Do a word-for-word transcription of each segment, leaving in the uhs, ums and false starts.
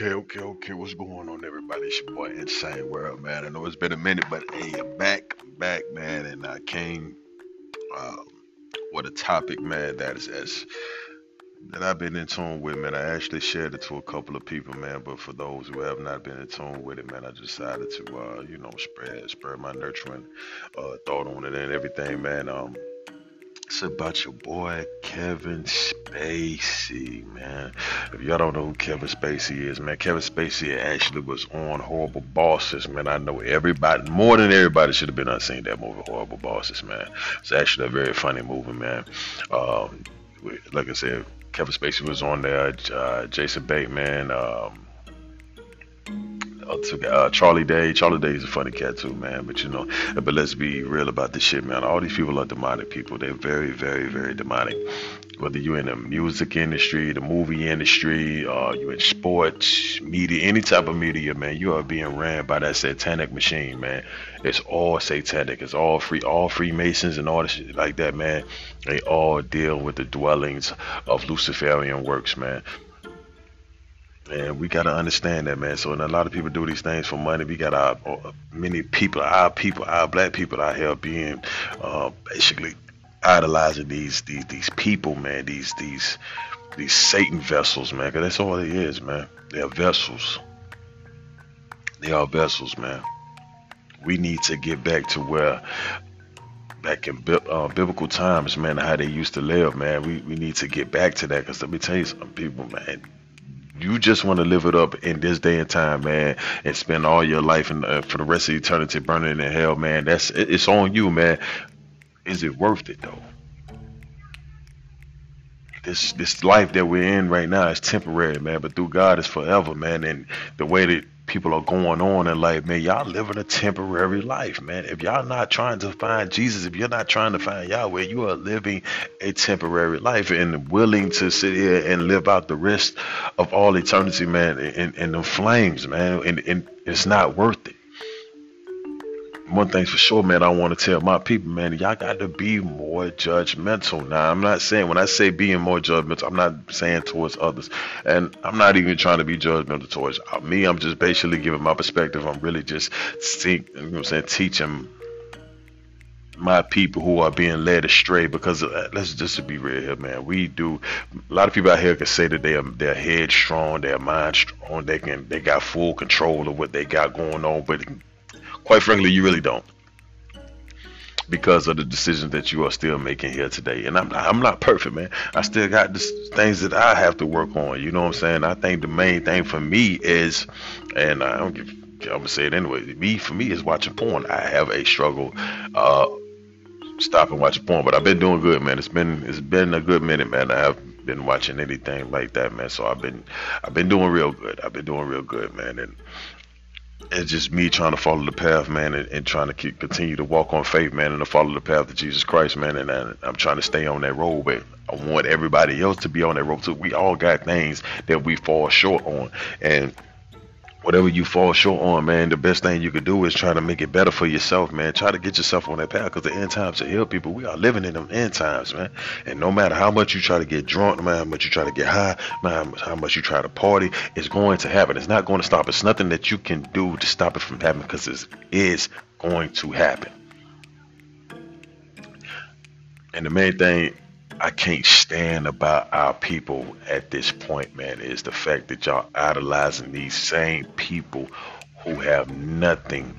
Okay, okay, okay. What's going on, everybody? It's your boy Insane World, man. I know it's been a minute, but hey, I'm back, I'm back, man. And I came um, with a topic, man, that is as that I've been in tune with, man. I actually shared it to a couple of people, man. But for those who have not been in tune with it, man, I decided to, uh, you know, spread, spread my nurturing uh, thought on it and everything, man. Um, It's about your boy Kevin Spacey, man. If y'all don't know who Kevin Spacey is, man, Kevin Spacey actually was on Horrible Bosses, man. I know everybody, more than everybody, should have been on seeing that movie, Horrible Bosses, man. It's actually a very funny movie, man. Um, like I said, Kevin Spacey was on there. Uh, Jason Bateman. Um, Uh, Charlie Day. Charlie Day is a funny cat too, man. But you know, but let's be real about this shit, man. All these people are demonic people. They're very, very, very demonic. Whether you're in the music industry, the movie industry, uh, you're in sports, media, any type of media, man, you are being ran by that satanic machine, man. It's all satanic. It's all free, all Freemasons and all this shit like that, man. They all deal with the dwellings of Luciferian works, man. And we got to understand that, man. So, and a lot of people do these things for money. We got our uh, many people, our people, our black people out here being uh, basically idolizing these these these people, man. These these these Satan vessels, man. Cause that's all it is, man. They are vessels. They are vessels, man. We need to get back to where. Back in uh, biblical times, man, how they used to live, man. We we need to get back to that. Cause let me tell you, some people, man. You just want to live it up in this day and time, man, and spend all your life and uh, for the rest of eternity burning in hell, man. That's it's on you, man. Is it worth it though? This this life that we're in right now is temporary, man, but through God it's forever, man. And the way that people are going on in life, man, y'all living a temporary life, man. If y'all not trying to find Jesus, if you're not trying to find Yahweh, you are living a temporary life and willing to sit here and live out the rest of all eternity, man, in, in the flames, man, and, and it's not worth it. One thing's for sure, man, I want to tell my people, man, y'all got to be more judgmental. Now, I'm not saying, when I say being more judgmental, I'm not saying towards others. And I'm not even trying to be judgmental towards me. I'm just basically giving my perspective. I'm really just see, you know what I'm saying, teaching my people who are being led astray, because uh, let's just be real here, man. We do a lot of people out here can say that they are their head strong, their mind strong, they can they got full control of what they got going on, but quite frankly, you really don't, because of the decisions that you are still making here today. And I'm not, I'm not perfect, man. I still got this, things that I have to work on. You know what I'm saying? I think the main thing for me is, and I don't give, I'm gonna say it anyway. Me for me is watching porn. I have a struggle uh, stopping watching porn, but I've been doing good, man. It's been it's been a good minute, man. I have been watching anything like that, man. So I've been I've been doing real good. I've been doing real good, man. And it's just me trying to follow the path, man, and, and trying to keep, continue to walk on faith, man, and to follow the path of Jesus Christ, man. And I, I'm trying to stay on that road, but I want everybody else to be on that road too. We all got things that we fall short on, and whatever you fall short on, man, the best thing you could do is try to make it better for yourself, man. Try to get yourself on that path, because the end times are here, people. We are living in them end times, man. And no matter how much you try to get drunk, no matter how much you try to get high, no matter how much you try to party, it's going to happen. It's not going to stop. It's nothing that you can do to stop it from happening, because it is going to happen. And the main thing I can't stand about our people at this point, man, is the fact that y'all idolizing these same people who have nothing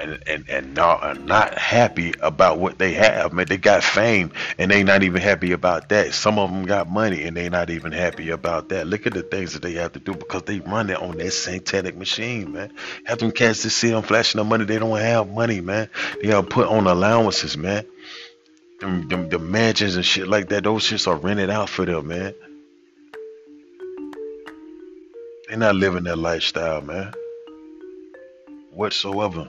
and and and not, are not happy about what they have, man. They got fame and they not even happy about that. Some of them got money and they not even happy about that. Look at the things that they have to do, because they run it on that satanic machine, man. Have them cats to see them flashing the money. They don't have money, man. They are put on allowances, man. Them, them, the mansions and shit like that, those shits are rented out for them, man. They're not living that lifestyle, man, whatsoever.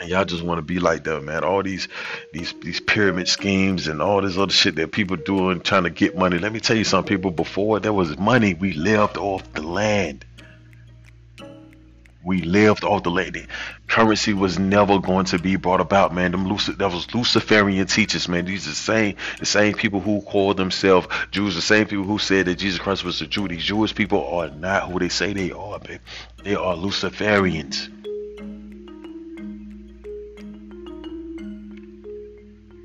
And y'all just want to be like that, man. All these these these pyramid schemes and all this other shit that people doing, trying to get money. Let me tell you something, people. Before there was money, we lived off the land. We lived off the lady. Currency was never going to be brought about, man. Them Luc- that was Luciferian teachers, man. These are the same, the same people who call themselves Jews, the same people who said that Jesus Christ was a Jew. These Jewish people are not who they say they are, baby. They are Luciferians.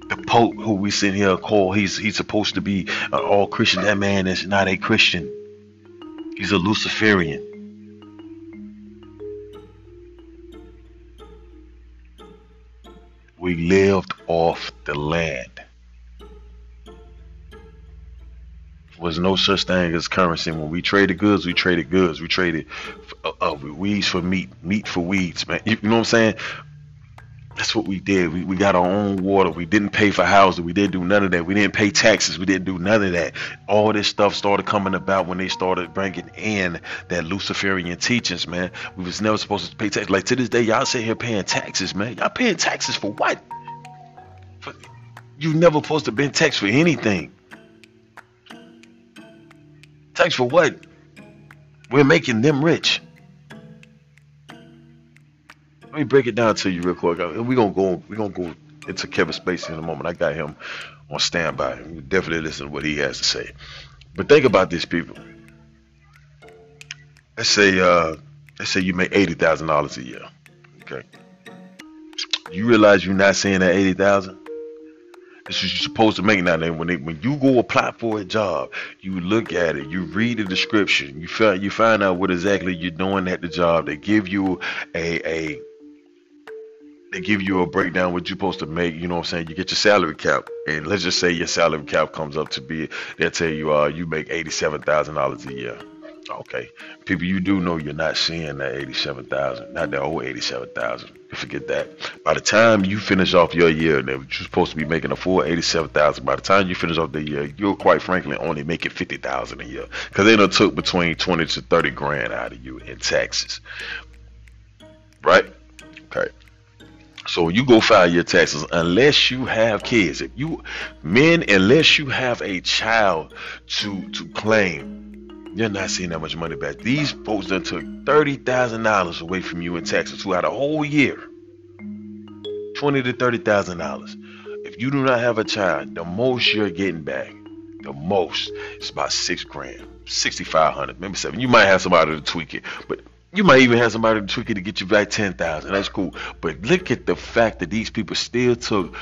The Pope, who we sit here call, he's he's supposed to be an all Christian. That man is not a Christian. He's a Luciferian. We lived off the land. There was no such thing as currency. When we traded goods, we traded goods. We traded uh, uh, weeds for meat, meat for weeds, man. You know what I'm saying? That's what we did. We, we got our own water. We didn't pay for housing. We didn't do none of that. We didn't pay taxes. We didn't do none of that. All this stuff started coming about when they started bringing in that Luciferian teachings, man. We was never supposed to pay taxes. Like, to this day, y'all sit here paying taxes, man. Y'all paying taxes for what? For, you never supposed to been taxed for anything. Tax for what? We're making them rich. Let me break it down to you real quick. We're gonna go we're gonna go into Kevin Spacey in a moment. I got him on standby. You definitely listen to what he has to say. But think about this, people. Let's say uh let's say you make eighty thousand dollars a year. Okay. You realize you're not seeing that eighty thousand? This is what you're supposed to make now. Then when they, when you go apply for a job, you look at it, you read the description, you find you find out what exactly you're doing at the job. They give you a a They give you a breakdown what you're supposed to make, you know what I'm saying? You get your salary cap, and let's just say your salary cap comes up to be, they'll tell you, uh, you make eighty-seven thousand dollars a year. Okay. People, you do know you're not seeing that eighty-seven thousand dollars, not that whole eighty-seven thousand dollars. You forget that. By the time you finish off your year, you're supposed to be making a full eighty-seven thousand dollars. By the time you finish off the year, you'll quite frankly only make it fifty thousand dollars a year, because they done took between twenty to thirty grand out of you in taxes. Right? Okay. So you go file your taxes unless you have kids. If you men, unless you have a child to to claim, you're not seeing that much money back. These folks done took thirty thousand dollars away from you in taxes throughout a whole year. Twenty to thirty thousand dollars. If you do not have a child, the most you're getting back, the most, is about six grand, sixty five hundred, maybe seven. You might have somebody to tweak it, but you might even have somebody to trick you to get you back ten thousand. That's cool. But look at the fact that these people still took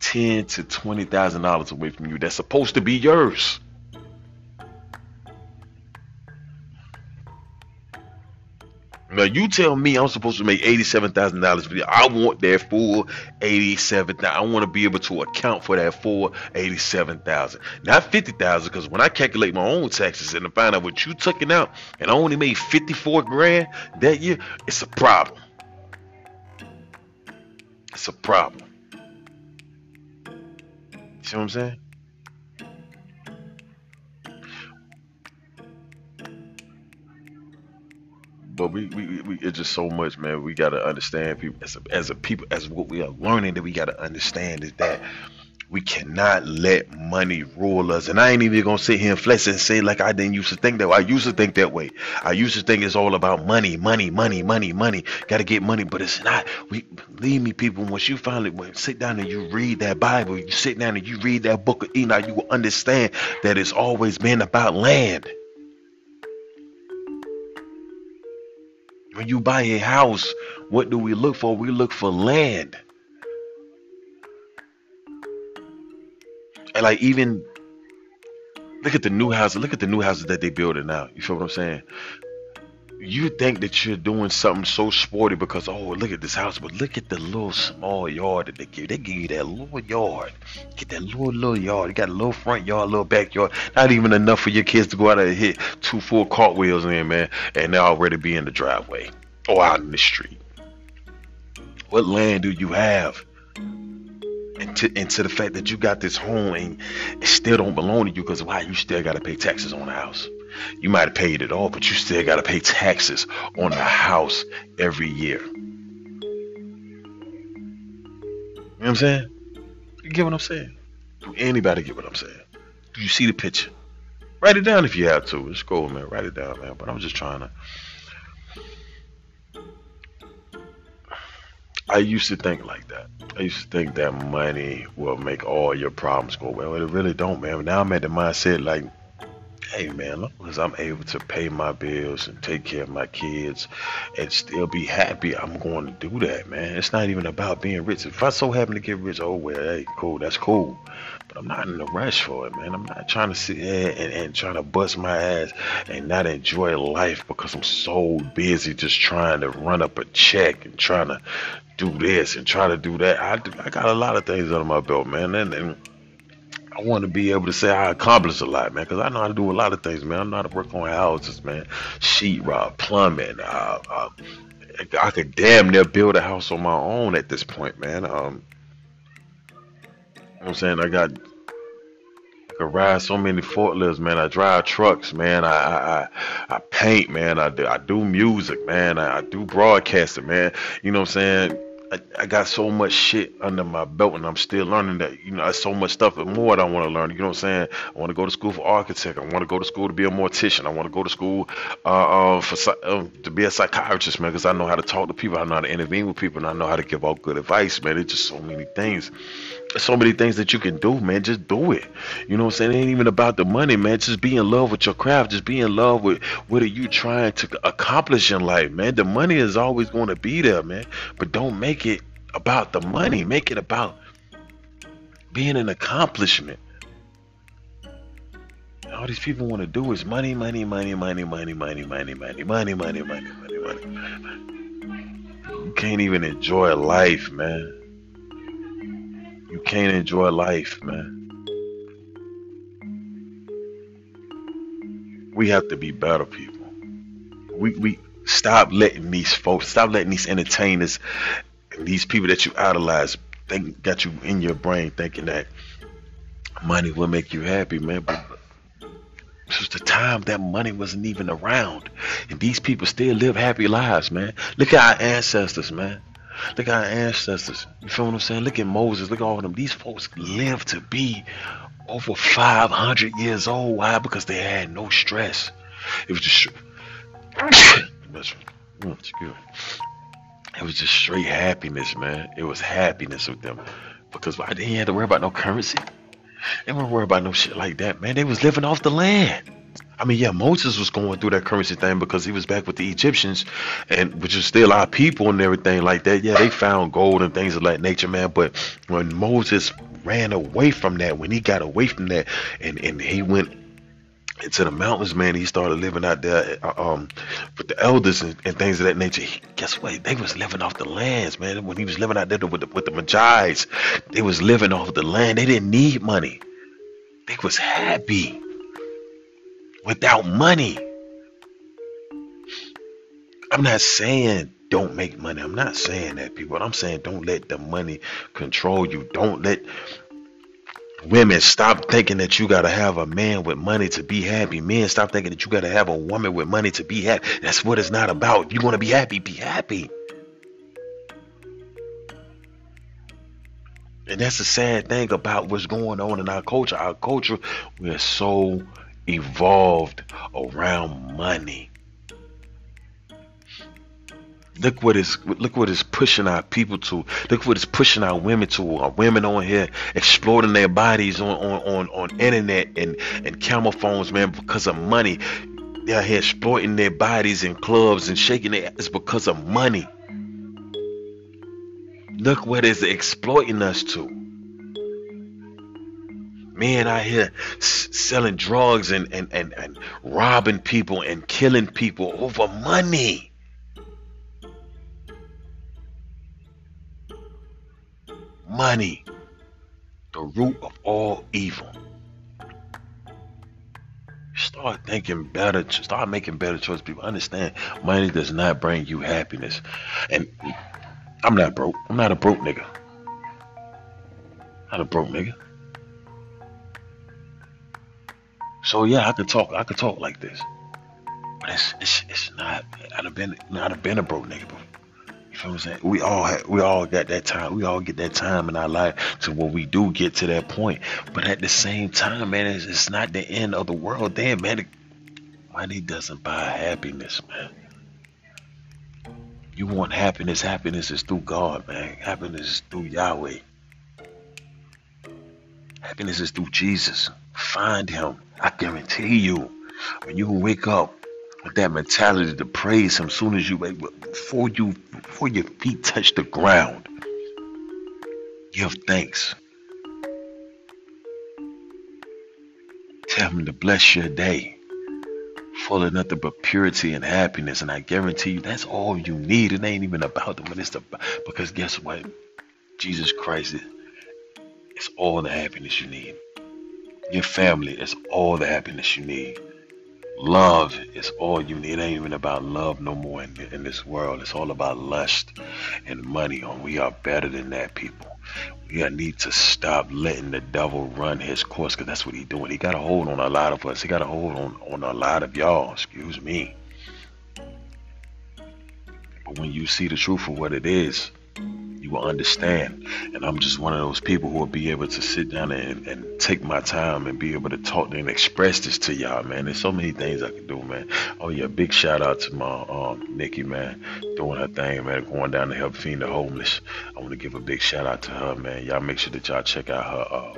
ten to twenty thousand dollars away from you. That's supposed to be yours. Now you tell me I'm supposed to make eighty-seven thousand dollars for you. I want that full eighty-seven thousand dollars. I want to be able to account for that full eighty-seven thousand dollars. Not fifty thousand dollars, because when I calculate my own taxes and I find out what you took it out and I only made fifty-four grand that year, it's a problem. It's a problem. See what I'm saying? But we, we, we, it's just so much, man. We gotta understand, people, as a, as a people, as what we are learning that we gotta understand is that we cannot let money rule us. And I ain't even gonna sit here and flex and say like I didn't used to think that way. I used to think that way. I used to think it's all about money, money, money, money, money. Gotta get money, but it's not. We believe me, people. Once you finally when you sit down and you read that Bible, you sit down and you read that book of Enoch, you will understand that it's always been about land. When you buy a house, what do we look for? We look for land. And like even look at the new houses, look at the new houses that they building now. You feel what I'm saying? You think that you're doing something so sporty because, oh, look at this house, but look at the little small yard that they give. They give you that little yard. Get that little little yard. You got a little front yard, little backyard. Not even enough for your kids to go out and hit two full cartwheels in, man, and they already be in the driveway or out in the street. What land do you have? And to, and to the fact that you got this home and it still don't belong to you, because why? You still got to pay taxes on the house. You might have paid it all, but you still got to pay taxes on the house every year. You know what I'm saying? You get what I'm saying? Do anybody get what I'm saying? Do you see the picture? Write it down if you have to. It's cool, man. Write it down, man. But I'm just trying to I used to think like that. I used to think that money will make all your problems go away. Well, it really don't, man. Now I'm at the mindset like, hey, man, as long as I'm able to pay my bills and take care of my kids and still be happy, I'm going to do that, man. It's not even about being rich. If I so happen to get rich, oh, well, hey, cool, that's cool. But I'm not in a rush for it, man. I'm not trying to sit here and, and trying to bust my ass and not enjoy life because I'm so busy just trying to run up a check and trying to do this and try to do that. I, do, I got a lot of things under my belt, man. And, and I want to be able to say I accomplished a lot, man, because I know how to do a lot of things, man. I know how to work on houses, man, sheetrock, plumbing. Uh, uh, I could damn near build a house on my own at this point, man. Um, you know what I'm saying? I got, I could ride so many forklifts, man. I drive trucks, man. I I, I, I paint, man. I do, I do music, man. I, I do broadcasting, man. You know what I'm saying? I, I got so much shit under my belt, and I'm still learning that, you know, there's so much stuff and more that I want to learn. You know what I'm saying? I want to go to school for architect. I want to go to school to be a mortician. I want to go to school uh, uh, for uh, to be a psychiatrist, man, because I know how to talk to people. I know how to intervene with people, and I know how to give out good advice, man. It's just so many things. There's so many things that you can do, man. Just do it. You know what I'm saying? It ain't even about the money, man. Just be in love with your craft. Just be in love with what are you trying to accomplish in life, man. The money is always going to be there, man. But don't make it about the money. Make it about being an accomplishment. All these people want to do is money, money, money, money, money, money, money, money, money, money, money, money, money, money. You can't even enjoy life, man. You can't enjoy life, man. We have to be better people. We we stop letting these folks, stop letting these entertainers, these people that you idolize, think, got you in your brain thinking that money will make you happy, man. But this was the time that money wasn't even around, and these people still live happy lives, man. Look at our ancestors, man. Look at our ancestors. You feel what I'm saying? Look at Moses. Look at all of them. These folks lived to be over five hundred years old. Why? Because they had no stress. It was just it was just straight happiness, man. It was happiness with them, because they didn't have to worry about no currency. They weren't worried about no shit like that, man. They was living off the land. I mean, yeah, Moses was going through that currency thing because he was back with the Egyptians, and which is still our people and everything like that. Yeah, they found gold and things of that nature, man. But when Moses ran away from that, when he got away from that, and and he went into the mountains, man, he started living out there um, with the elders and, and things of that nature. He, guess what? They was living off the lands, man. When he was living out there with the, with the Magi's, they was living off the land. They didn't need money. They was happy without money. I'm not saying don't make money. I'm not saying that, people. I'm saying don't let the money control you. Don't let women stop thinking that you gotta have a man with money to be happy. Men, stop thinking that you gotta have a woman with money to be happy. That's what it's not about. If you wanna be happy, be happy. And that's the sad thing about what's going on in our culture. Our culture, we're so evolved around money. Look what is look what is pushing our people to. Look what is pushing our women to. Our women on here exploiting their bodies on on on, on internet and and camera phones, man, because of money. They're here exploiting their bodies in clubs and shaking their ass because of money. Look what is exploiting us to. Men out here s- selling drugs and, and and and robbing people and killing people over money. Money, the root of all evil. Start thinking better. Start making better choices, people. Understand, money does not bring you happiness. And I'm not broke. I'm not a broke nigga. Not a broke nigga. So yeah, I could talk. I could talk like this. But it's it's, it's not. I've been I've been a broke nigga before. I'm saying we all have, we all got that time. We all get that time in our life to where we do get to that point. But at the same time, man, it's, it's not the end of the world. Damn, man, it, money doesn't buy happiness, man. you want happiness, happiness is through God, man. Happiness is through Yahweh. Happiness is through Jesus. Find him. I guarantee you, when you wake up with that mentality to praise him, as soon as you wake up, before you, before your feet touch the ground, give thanks. Tell him to bless your day, full of nothing but purity and happiness. And I guarantee you, that's all you need. It ain't even about them, but it's about, because guess what? Jesus Christ is, it's all the happiness you need. Your family is all the happiness you need. Love is all you need. It ain't even about love no more in, in this world. It's all about lust and money. And we are better than that, people. We need to stop letting the devil run his course, because that's what he's doing. He got a hold on a lot of us. He got a hold on, on a lot of y'all. Excuse me. But when you see the truth for what it is, you will understand. And I'm just one of those people who will be able to sit down and, and take my time and be able to talk and express this to y'all, man. There's so many things I can do, man. Oh yeah, big shout out to my um Nikki, man, doing her thing, man, going down to help feed the homeless. I want to give a big shout out to her, man. Y'all make sure that y'all check out her uh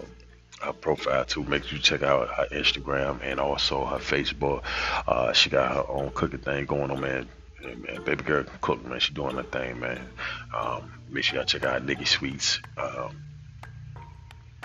her profile too. Make sure you check out her Instagram and also her Facebook. Uh she got her own cooking thing going on, man. Yeah, man, baby girl can cook, man. She doing her thing, man. Um, make sure y'all check out Nikki Sweets. Um,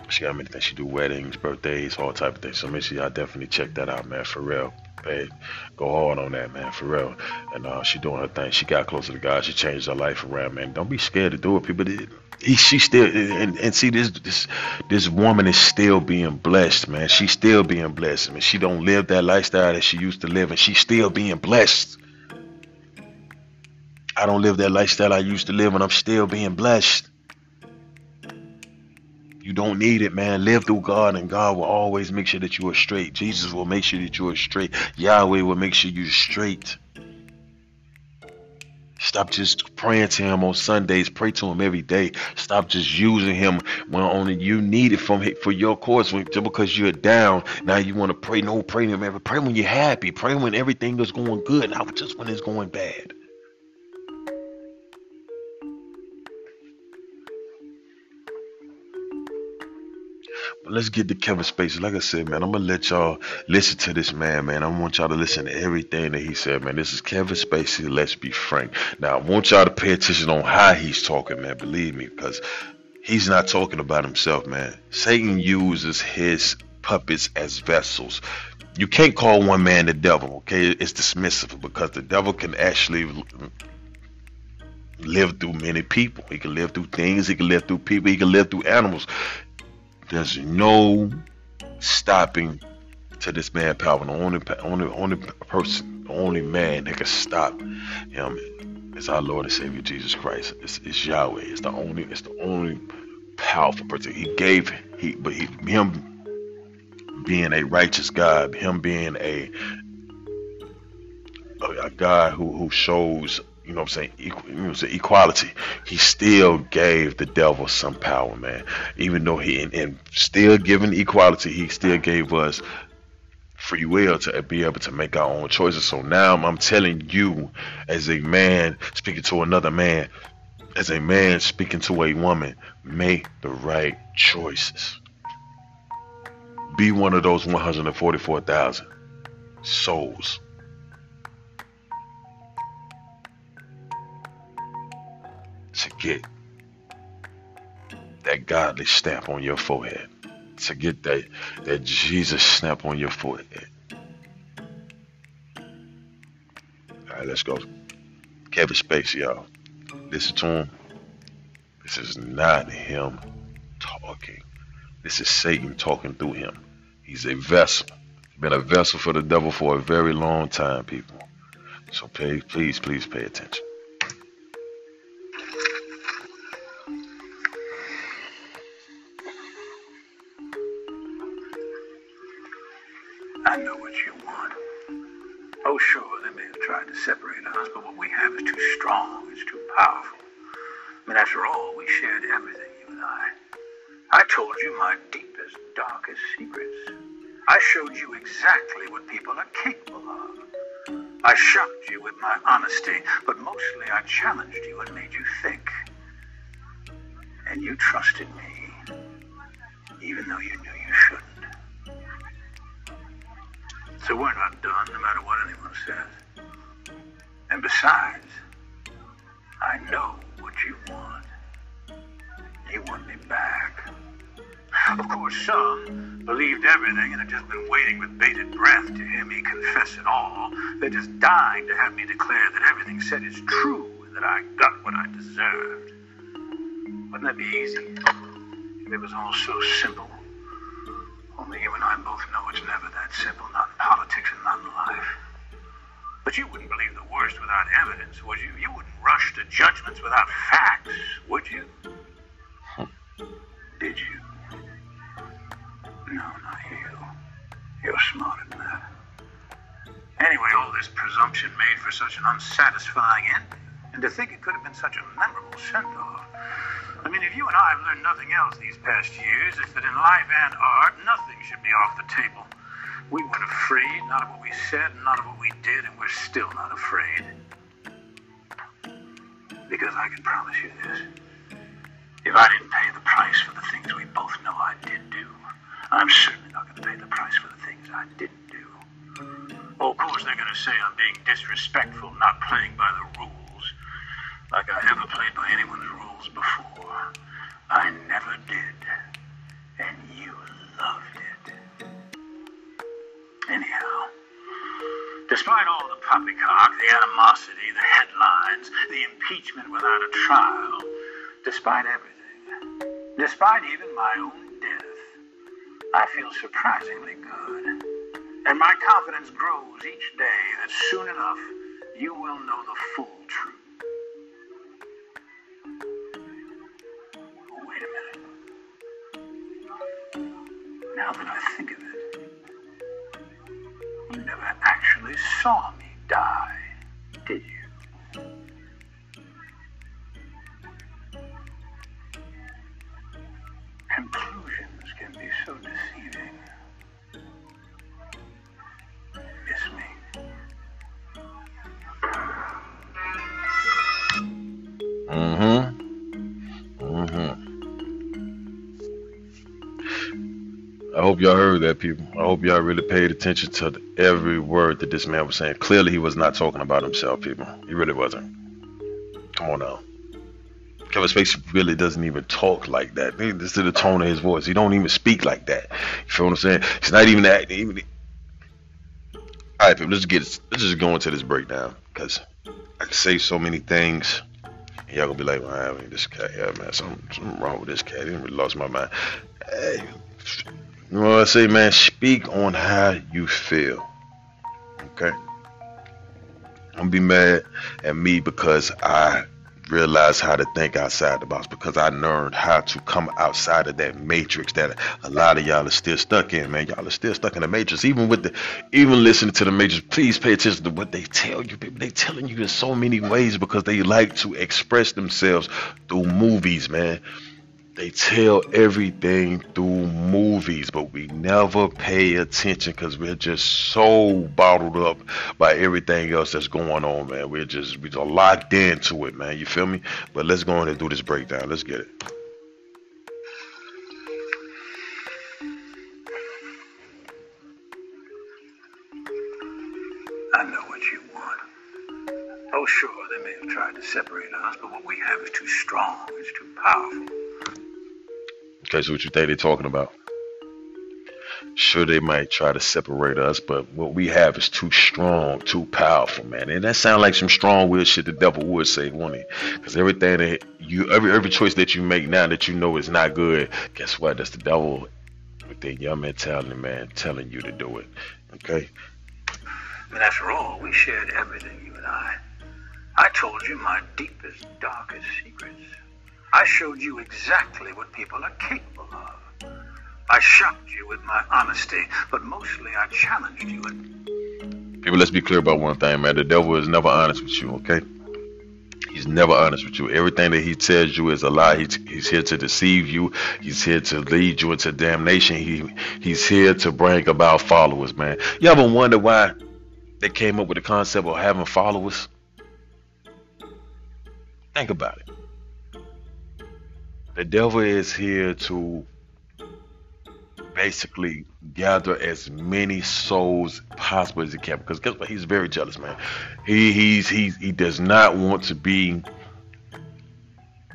she got many things. She do weddings, birthdays, all type of things. So make sure y'all definitely check that out, man. For real, babe, go hard on that, man. For real. And uh, she doing her thing. She got closer to God. She changed her life around, man. Don't be scared to do it, people. It, she still and, and see this this this woman is still being blessed, man. She's still being blessed. I mean, she don't live that lifestyle that she used to live, and she's still being blessed. I don't live that lifestyle I used to live, and I'm still being blessed. You don't need it, man. Live through God, and God will always make sure that you are straight. Jesus will make sure that you are straight. Yahweh will make sure you're straight. Stop just praying to him on Sundays. Pray to him every day. Stop just using him when only you need it from for your cause. Just because you're down, now you want to pray. No, pray to him every. Pray when you're happy. Pray when everything is going good, not just when it's going bad. Let's get to Kevin Spacey. Like I said, man, I'm going to let y'all listen to this man, man. I want y'all to listen to everything that he said, man. This is Kevin Spacey, Let's Be Frank. Now, I want y'all to pay attention on how he's talking, man. Believe me, because he's not talking about himself, man. Satan uses his puppets as vessels. You can't call one man the devil, okay? It's dismissive, because the devil can actually live through many people. He can live through things. He can live through people. He can live through animals. There's no stopping to this man power. The only, only, only person, the only man that can stop him is our Lord and Savior Jesus Christ. It's, it's Yahweh. It's the only. It's the only powerful person. He gave. He but he, him being a righteous God, him being a a God who who shows, you know what I'm saying, Equ- you know what I'm saying? equality. He still gave the devil some power, man. Even though he, and, and still giving equality, he still gave us free will to be able to make our own choices. So now I'm telling you, as a man speaking to another man, as a man speaking to a woman, make the right choices. Be one of those one hundred forty-four thousand souls. To get that godly stamp on your forehead, to get that that Jesus stamp on your forehead. All right, let's go. Kevin Spacey, y'all. Listen to him. This is not him talking. This is Satan talking through him. He's a vessel. He's been a vessel for the devil for a very long time, people. So please, please, please pay attention. Secrets. I showed you exactly what people are capable of. I shocked you with my honesty, but mostly I challenged you and made you think. And you trusted me, even though you knew you shouldn't. So we're not done, no matter what anyone says. And besides, I know what you want. You want me back. Of course, some believed everything and had just been waiting with bated breath to hear me confess it all. They're just dying to have me declare that everything said is true and that I got what I deserved. Wouldn't that be easy if it was all so simple? Only you and I both know it's never that simple, not in politics and not in life. But you wouldn't believe the worst without evidence, would you? You wouldn't rush to judgments without facts, would you? Did you? No, not you. You're smarter than that. Anyway, all this presumption made for such an unsatisfying ending. And to think it could have been such a memorable send-off. I mean, if you and I have learned nothing else these past years, it's that in life and art, nothing should be off the table. We weren't afraid, not of what we said, not of what we did, and we're still not afraid. Because I can promise you this. If I didn't pay the price for the things we both know I did do, I'm certainly not going to pay the price for the things I didn't do. Oh, of course, they're going to say I'm being disrespectful, not playing by the rules, like I ever played by anyone's rules before. I never did, and you loved it. Anyhow, despite all the poppycock, the animosity, the headlines, the impeachment without a trial, despite everything, despite even my own death, I feel surprisingly good. And my confidence grows each day that soon enough, you will know the full truth. Oh, wait a minute. Now that I think of it, you never actually saw me die, did you? Y'all heard that, people. I hope y'all really paid attention to the, every word that this man was saying. Clearly he was not talking about himself, people. He really wasn't. Come on now. Kevin Spacey really doesn't even talk like that. This is the tone of his voice. He don't even speak like that. You feel what I'm saying? It's not even that. Even... Alright, people, let's get let's just go into this breakdown, because I can say so many things. And y'all gonna be like, well, I mean, this cat, yeah, man, something, something wrong with this cat. He really lost my mind. Hey, you know what I say, man? Speak on how you feel. Okay? I'm gonna be mad at me because I realized how to think outside the box, because I learned how to come outside of that matrix that a lot of y'all are still stuck in, man. Y'all are still stuck in the matrix. Even with the even listening to the matrix, please pay attention to what they tell you, people. They telling you in so many ways because they like to express themselves through movies, man. They tell everything through movies, but we never pay attention because we're just so bottled up by everything else that's going on, man. We're just we're just locked into it, man. You feel me? But let's go in and do this breakdown. Let's get it. I know what you want. Oh, sure, they may have tried to separate us, but what we have is too strong. It's too powerful. Okay, so what you think they're talking about? Sure, they might try to separate us, but what we have is too strong, too powerful, man. And that sounds like some strong willed shit the devil would say, wouldn't it? Because everything that you, every every choice that you make now that you know is not good, guess what? That's the devil with that young mentality, man, telling you to do it. Okay. But after all, we shared everything, you and I. I told you my deepest, darkest secrets. I showed you exactly what people are capable of. I shocked you with my honesty, but mostly I challenged you. And people, let's be clear about one thing, man. The devil is never honest with you, okay? He's never honest with you. Everything that he tells you is a lie. He's, he's here to deceive you. He's here to lead you into damnation. He He's here to bring about followers, man. You ever wonder why that came up with the concept of having followers? Think about it. The devil is here to basically gather as many souls possible as he can, because guess what? He's very jealous, man. He he's he he does not want to be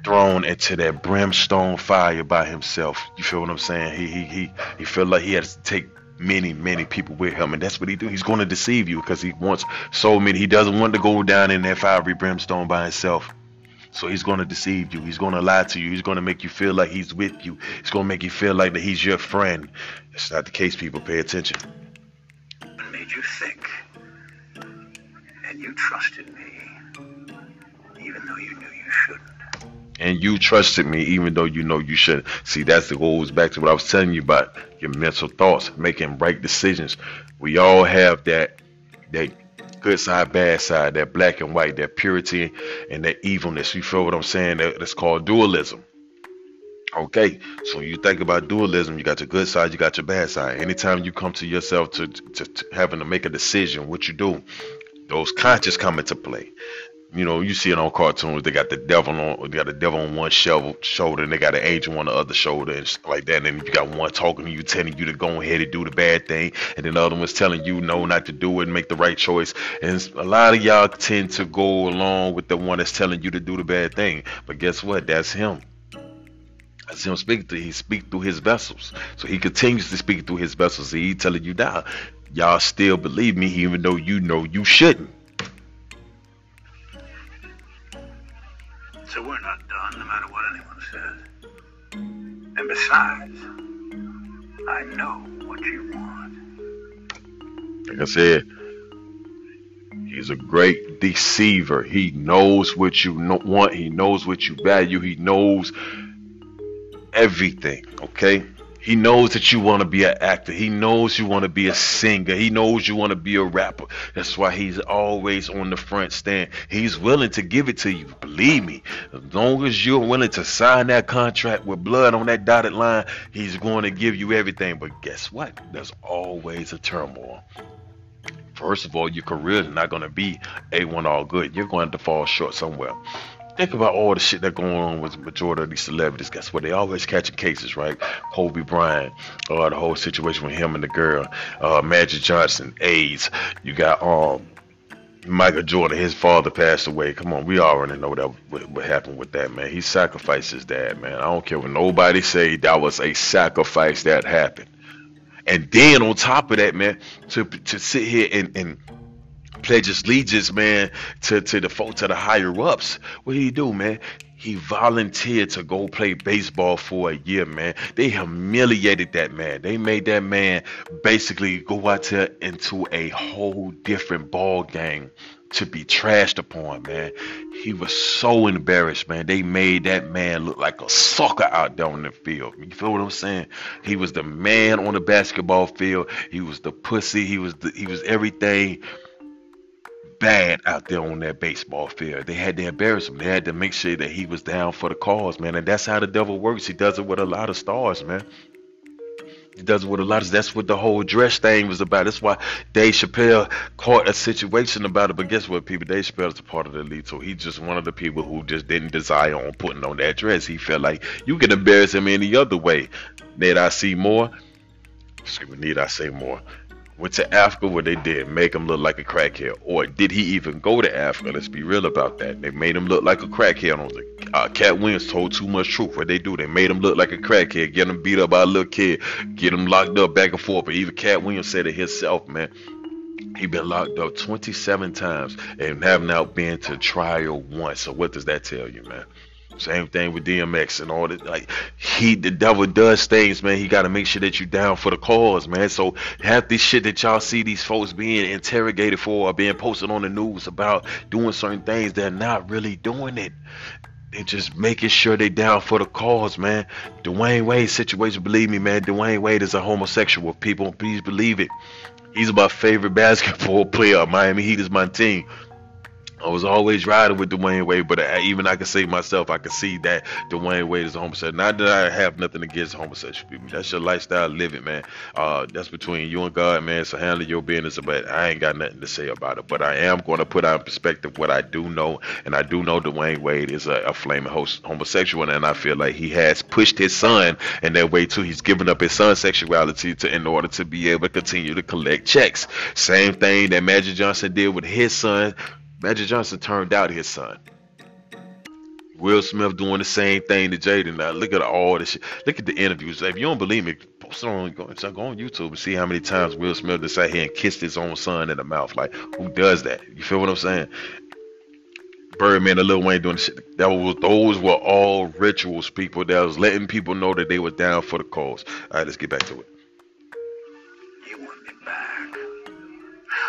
thrown into that brimstone fire by himself. You feel what I'm saying? He he he he felt like he had to take many many people with him, and that's what he do. He's going to deceive you because he wants so many. He doesn't want to go down in that fiery brimstone by himself. So he's going to deceive you. He's going to lie to you. He's going to make you feel like he's with you. He's going to make you feel like that he's your friend. That's not the case, people. Pay attention. I made you think, and you trusted me, even though you knew you shouldn't. And you trusted me even though you know you shouldn't. See, that's the goes back to what I was telling you about your mental thoughts, making right decisions. We all have that that good side, bad side, that black and white, that purity and that evilness. You feel what I'm saying? That's called dualism. Okay, so you think about dualism, you got your good side, you got your bad side. Anytime you come to yourself to, to, to having to make a decision, what you do, those conscious come into play. You know, you see it on cartoons. They got the devil on, they got the devil on one shovel, shoulder, and they got an angel on the other shoulder, and stuff like that. And then you got one talking to you, telling you to go ahead and do the bad thing, and then the other one's telling you no, not to do it, and make the right choice. And a lot of y'all tend to go along with the one that's telling you to do the bad thing. But guess what? That's him. That's him speaking to. He speaks through his vessels, so he continues to speak through his vessels. So he telling you now, y'all still believe me, even though you know you shouldn't. So we're not done, no matter what anyone says. And besides, I know what you want. Like I said, he's a great deceiver. He knows what you want. He knows what you value. He knows everything, okay? He knows that you want to be an actor. He knows you want to be a singer. He knows you want to be a rapper. That's why he's always on the front stand. He's willing to give it to you. Believe me, as long as you're willing to sign that contract with blood on that dotted line, he's going to give you everything. But guess what? There's always a turmoil. First of all, your career is not going to be A one all good. You're going to fall short somewhere. Think about all the shit that's going on with the majority of these celebrities. Guess what? They always catching cases, right? Kobe Bryant, uh, the whole situation with him and the girl, uh, Magic Johnson, AIDS. You got um, Michael Jordan, his father passed away. Come on, we already know that what, what happened with that, man. He sacrificed his dad, man. I don't care what nobody say. That was a sacrifice that happened. And then on top of that, man, to to sit here and and pledges allegiance, man, to to the folk, to the higher ups. What did he do, man? He volunteered to go play baseball for a year, man. They humiliated that man. They made that man basically go out there into a whole different ball game to be trashed upon, man. He was so embarrassed, man. They made that man look like a sucker out there on the field. You feel what I'm saying? He was the man on the basketball field. He was the pussy. He was the, he was everything bad out there on that baseball field. They had to embarrass him. They had to make sure that he was down for the cause, man. And that's how the devil works. He does it with a lot of stars, man. He does it with a lot of that's what the whole dress thing was about. That's why Dave Chappelle caught a situation about it. But guess what, people? Dave Chappelle's a part of the elite, so he's just one of the people who just didn't desire on putting on that dress. He felt like you can embarrass him any other way. Need I see more? Excuse me, need I say more? Went to Africa where they did make him look like a crackhead. Or did he even go to Africa? Let's be real about that. They made him look like a crackhead. On the, uh, Cat Williams told too much truth. What they do, they made him look like a crackhead. Get him beat up by a little kid. Get him locked up back and forth. But even Cat Williams said it himself, man. He been locked up twenty-seven times and have not been to trial once. So what does that tell you, man? Same thing with D M X and all that. Like, he, the devil does things, man. He got to make sure that you down for the cause, man. So half this shit that y'all see these folks being interrogated for or being posted on the news about doing certain things, they're not really doing it. They're just making sure they down for the cause, man. Dwayne Wade situation, believe me, man. Dwayne Wade is a homosexual, people. Please believe it. He's my favorite basketball player. Miami Heat is my team. I was always riding with Dwayne Wade, but I, even I can say myself, I can see that Dwayne Wade is a homosexual. Not that I have nothing against homosexual people. That's your lifestyle living, man. Uh, that's between you and God, man. So handle your business, but I ain't got nothing to say about it. But I am going to put out in perspective what I do know, and I do know Dwayne Wade is a, a flaming homosexual, and I feel like he has pushed his son in that way too. He's given up his son's sexuality to in order to be able to continue to collect checks. Same thing that Magic Johnson did with his son. Magic Johnson turned out his son. Will Smith doing the same thing to Jaden. Now look at all this shit. Look at the interviews. If you don't believe me, post it on, go, go on YouTube and see how many times Will Smith sat here and kissed his own son in the mouth. Like, who does that? You feel what I'm saying? Birdman and Lil Wayne doing the shit. That was, those were all rituals, people. That was letting people know that they were down for the cause. All right, let's get back to it. You want me back?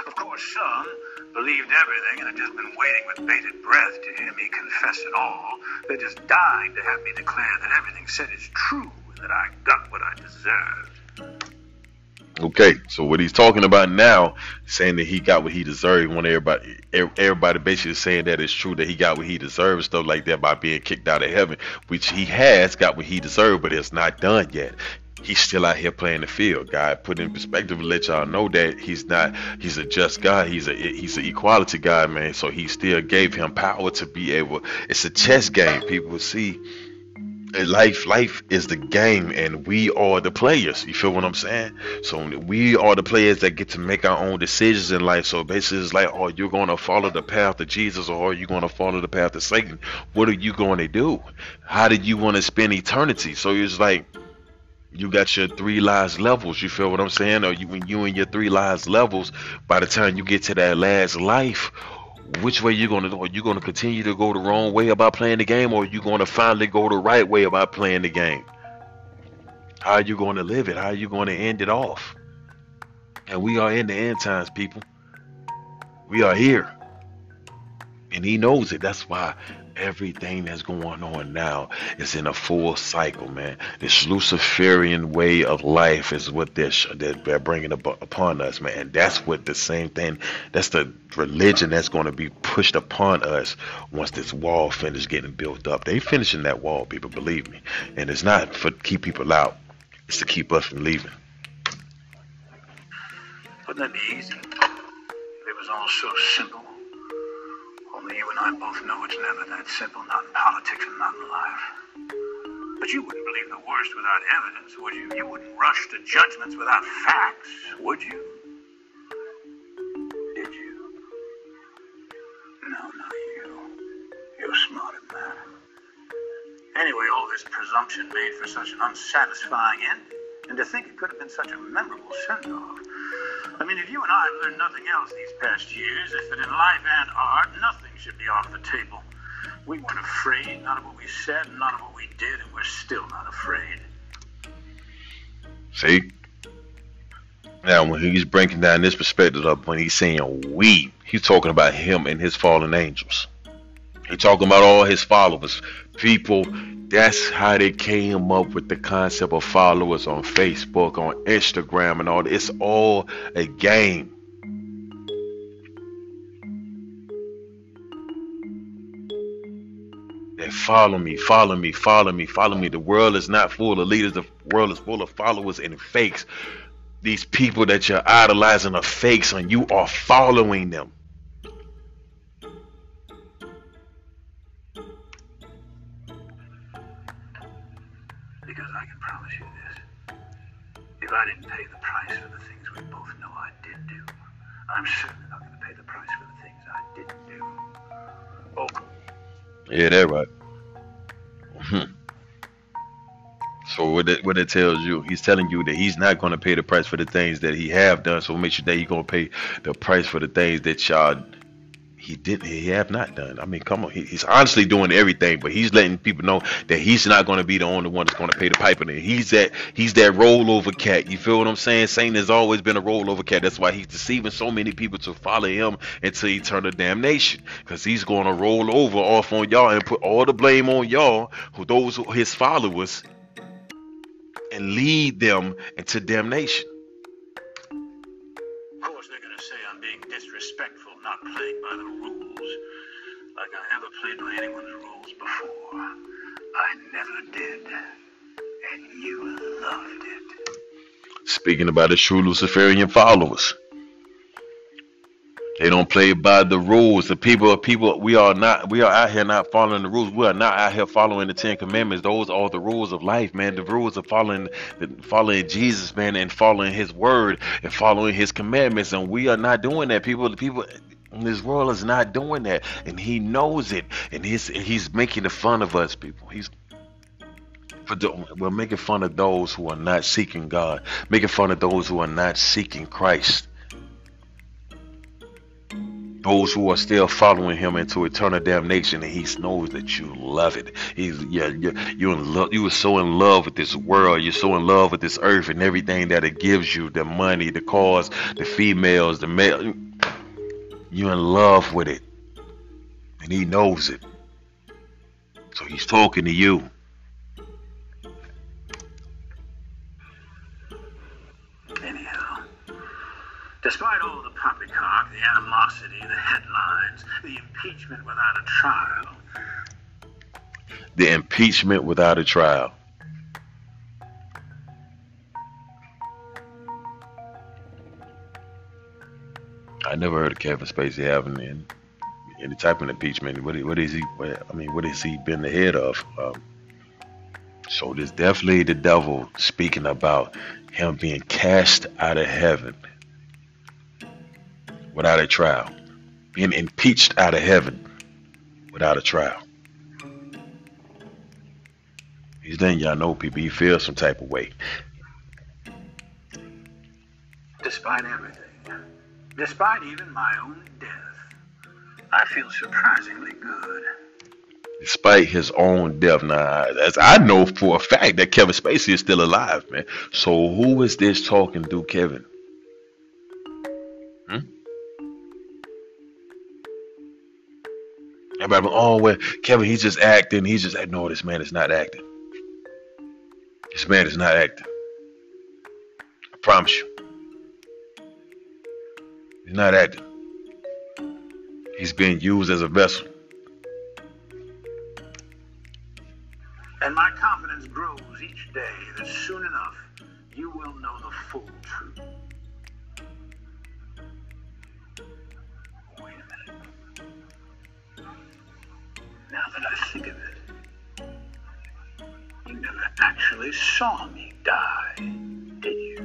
Of course, son. Believed everything and had just been waiting with bated breath to hear me confess it all. They're just dying to have me declare that everything said is true and that I got what I deserved. Okay, so what he's talking about now, saying that he got what he deserved, when everybody everybody basically saying that it's true that he got what he deserved and stuff like that by being kicked out of heaven, which he has got what he deserved, but it's not done yet. He's still out here playing the field. God put in perspective and let y'all know that he's not, he's a just God. He's a, he's an equality God, man. So he still gave him power to be able, it's a chess game. People see life, life is the game and we are the players. You feel what I'm saying? So we are the players that get to make our own decisions in life. So basically it's like, are you going to follow the path of Jesus or are you going to follow the path of Satan? What are you going to do? How do you want to spend eternity? So it's like, you got your three lives levels, you feel what I'm saying? Or you, when you in your three lives levels, by the time you get to that last life, which way you gonna go? Are you gonna continue to go the wrong way about playing the game, or are you gonna finally go the right way about playing the game? How are you gonna live it? How are you gonna end it off? And we are in the end times, people. We are here. And he knows it. That's why everything that's going on now is in a full cycle, man. This Luciferian way of life is what they're, they're bringing up upon us, man. And that's what the same thing, that's the religion that's going to be pushed upon us once this wall finishes getting built up. They finishing that wall, people, believe me. And it's not for keep people out, it's to keep us from leaving. Wouldn't that be easy? It was all so simple. You and I both know it's never that simple, not in politics and not in life. But you wouldn't believe the worst without evidence, would you? You wouldn't rush to judgments without facts, would you? Did you? No, not you. You're smarter than that. Anyway, all this presumption made for such an unsatisfying ending. And to think it could have been such a memorable send-off. I mean, if you and I have learned nothing else these past years, it's that in life and art, nothing should be off the table. We weren't afraid, not of what we said, not of what we did, and we're still not afraid. See? Now, when he's breaking down this perspective up, when he's saying we, he's talking about him and his fallen angels. He's talking about all his followers, people. That's how they came up with the concept of followers on Facebook, on Instagram, and all that. It's all a game. They follow me, follow me, follow me, follow me. The world is not full of leaders. The world is full of followers and fakes. These people that you're idolizing are fakes, and you are following them. I didn't pay the price for the things we both know I did do. I'm certainly not going to pay the price for the things I didn't do. Oh. Yeah, that right. Hmm. So what it, what it tells you, he's telling you that he's not going to pay the price for the things that he have done. So make sure that he's going to pay the price for the things that y'all he didn't, he have not done. I mean, come on, he, he's honestly doing everything, but he's letting people know that he's not going to be the only one that's going to pay the piper. He's that, he's that rollover cat. You feel what I'm saying? Satan has always been a rollover cat. That's why he's deceiving so many people to follow him into eternal damnation, because he's going to roll over off on y'all and put all the blame on y'all, who those who his followers, and lead them into damnation. Of course, they're going to say I'm being disrespectful, not playing by the rules. never played with the rules before. I never did. And you loved it. Speaking about his true Luciferian followers. They don't play by the rules. The people are people. We are not. We are out here not following the rules. We are not out here following the Ten Commandments. Those are the rules of life, man. The rules of following, following Jesus, man, and following His Word and following His commandments. And we are not doing that. People, the people in this world is not doing that, and He knows it. And He's He's making fun of us, people. He's For the, we're making fun of those who are not seeking God, making fun of those who are not seeking Christ. Those who are still following Him into eternal damnation, and He knows that you love it. He's, yeah, you're, you're in love. You are so in love with this world. You're so in love with this earth and everything that it gives you, the money, the cars, the females, the male. You're in love with it, and He knows it. So He's talking to you. Anyhow, despite all the poppycock, the animosity, the headlines, the impeachment without a trial. The impeachment without a trial. I never heard of Kevin Spacey having any, any type of impeachment. What, what is he? What, I mean, what has he been the head of? Um, so there's definitely the devil speaking about him being cast out of heaven without a trial, being impeached out of heaven without a trial. He's letting y'all know, people, he feels some type of way. Despite everything, despite even my own death, I feel surprisingly good. Despite his own death. Now, as I know for a fact that Kevin Spacey is still alive, man. So who is this talking to Kevin? Hmm? Everybody, oh, well, Kevin, he's just acting. He's just acting. No, this man is not acting. This man is not acting. I promise you. He's not acting. He's being used as a vessel. And my confidence grows each day that soon enough, you will know the full truth. Wait a minute. Now that I think of it, you never actually saw me die, did you?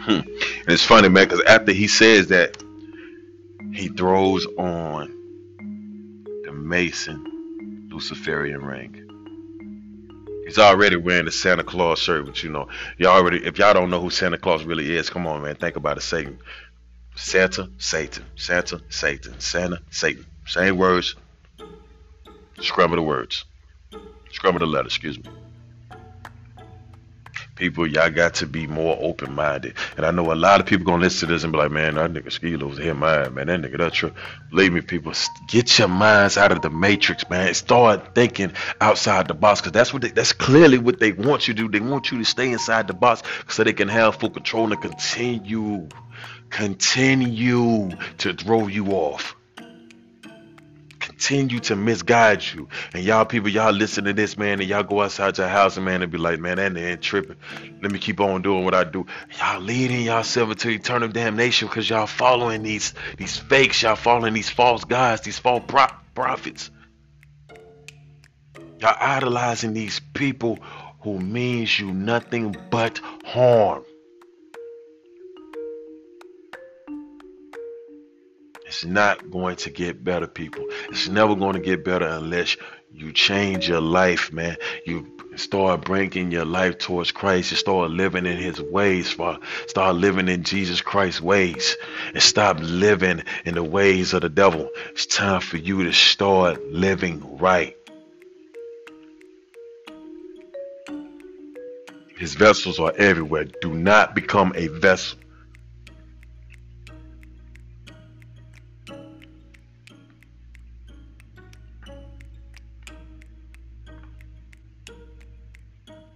Hmm. And it's funny, man, because after he says that, he throws on the Mason Luciferian ring. He's already wearing the Santa Claus shirt, but you know, y'all already, if y'all don't know who Santa Claus really is, come on, man, think about it. Satan, Santa, Satan, Santa, Satan, Santa, Satan. Same words, scramble the words, scramble the letter, excuse me. People, y'all got to be more open-minded. And I know a lot of people going to listen to this and be like, man, that nigga Skilo's hit mine, man. That nigga, that's true. Believe me, people, get your minds out of the matrix, man. Start thinking outside the box, because that's what they, that's clearly what they want you to do. They want you to stay inside the box so they can have full control and continue, continue to throw you off. Continue to misguide you. And y'all people, y'all listen to this, man, and y'all go outside your house, and man, and be like, man, that ain't tripping. Let me keep on doing what I do. Y'all leading yourself into eternal damnation because y'all following these these fakes, y'all following these false gods, these false pro prophets. Y'all idolizing these people who means you nothing but harm. It's not going to get better, people. It's never going to get better unless you change your life, man. You start bringing your life towards Christ. You start living in His ways. Start living in Jesus Christ's ways. And stop living in the ways of the devil. It's time for you to start living right. His vessels are everywhere. Do not become a vessel.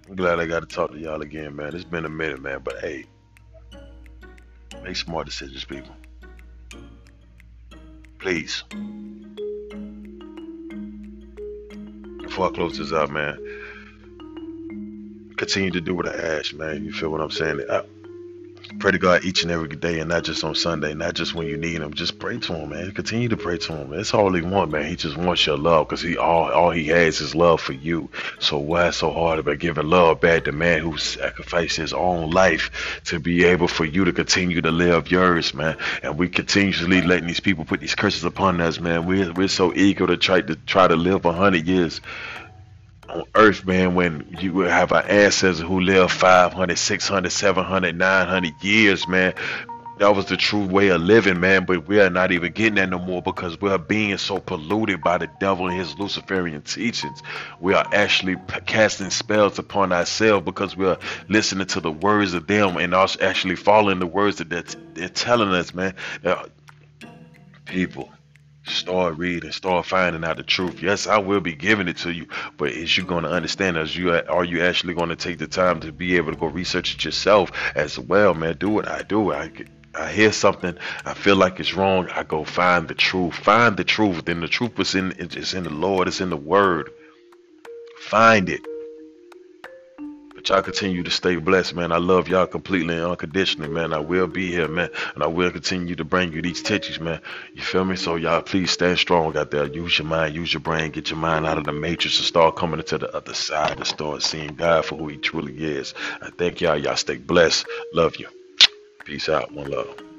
I'm glad I got to talk to y'all again, man. It's been a minute, man. But hey, make smart decisions, people. please. Before I close this out, man, continue to do what I ask, man. You feel what I'm saying? I pray to God each and every day, and not just on Sunday, not just when you need him. Just pray to him, man. Continue to pray to him. That's all he wants, man. He just wants your love, because he all all he has is love for you. So why so hard about giving love back to man who sacrificed his own life to be able for you to continue to live yours, man? And we continuously letting these people put these curses upon us, man. We're, we're so eager to try to try to live a hundred years on earth, man, when you will have our ancestors who lived five hundred, six hundred, seven hundred, nine hundred years, man. That was the true way of living, man, but we are not even getting that no more, because we are being so polluted by the devil and his Luciferian teachings. We are actually casting spells upon ourselves because we are listening to the words of them and also actually following the words that they're, they're telling us, man. Now, people, start reading, start finding out the truth. Yes, I will be giving it to you, but is you going to understand? As you are, you actually going to take the time to be able to go research it yourself as well, man? Do what I do. I I hear something, I feel like it's wrong, I go find the truth. Find the truth. Then the truth is in it's in the Lord. It's in the Word. Find it. But y'all continue to stay blessed, man. I love y'all completely and unconditionally, man. I will be here, man. And I will continue to bring you these teachings, man. You feel me? So y'all, please stand strong out there. Use your mind. Use your brain. Get your mind out of the matrix and start coming into the other side and start seeing God for who he truly is. I thank y'all. Y'all stay blessed. Love you. Peace out. One love.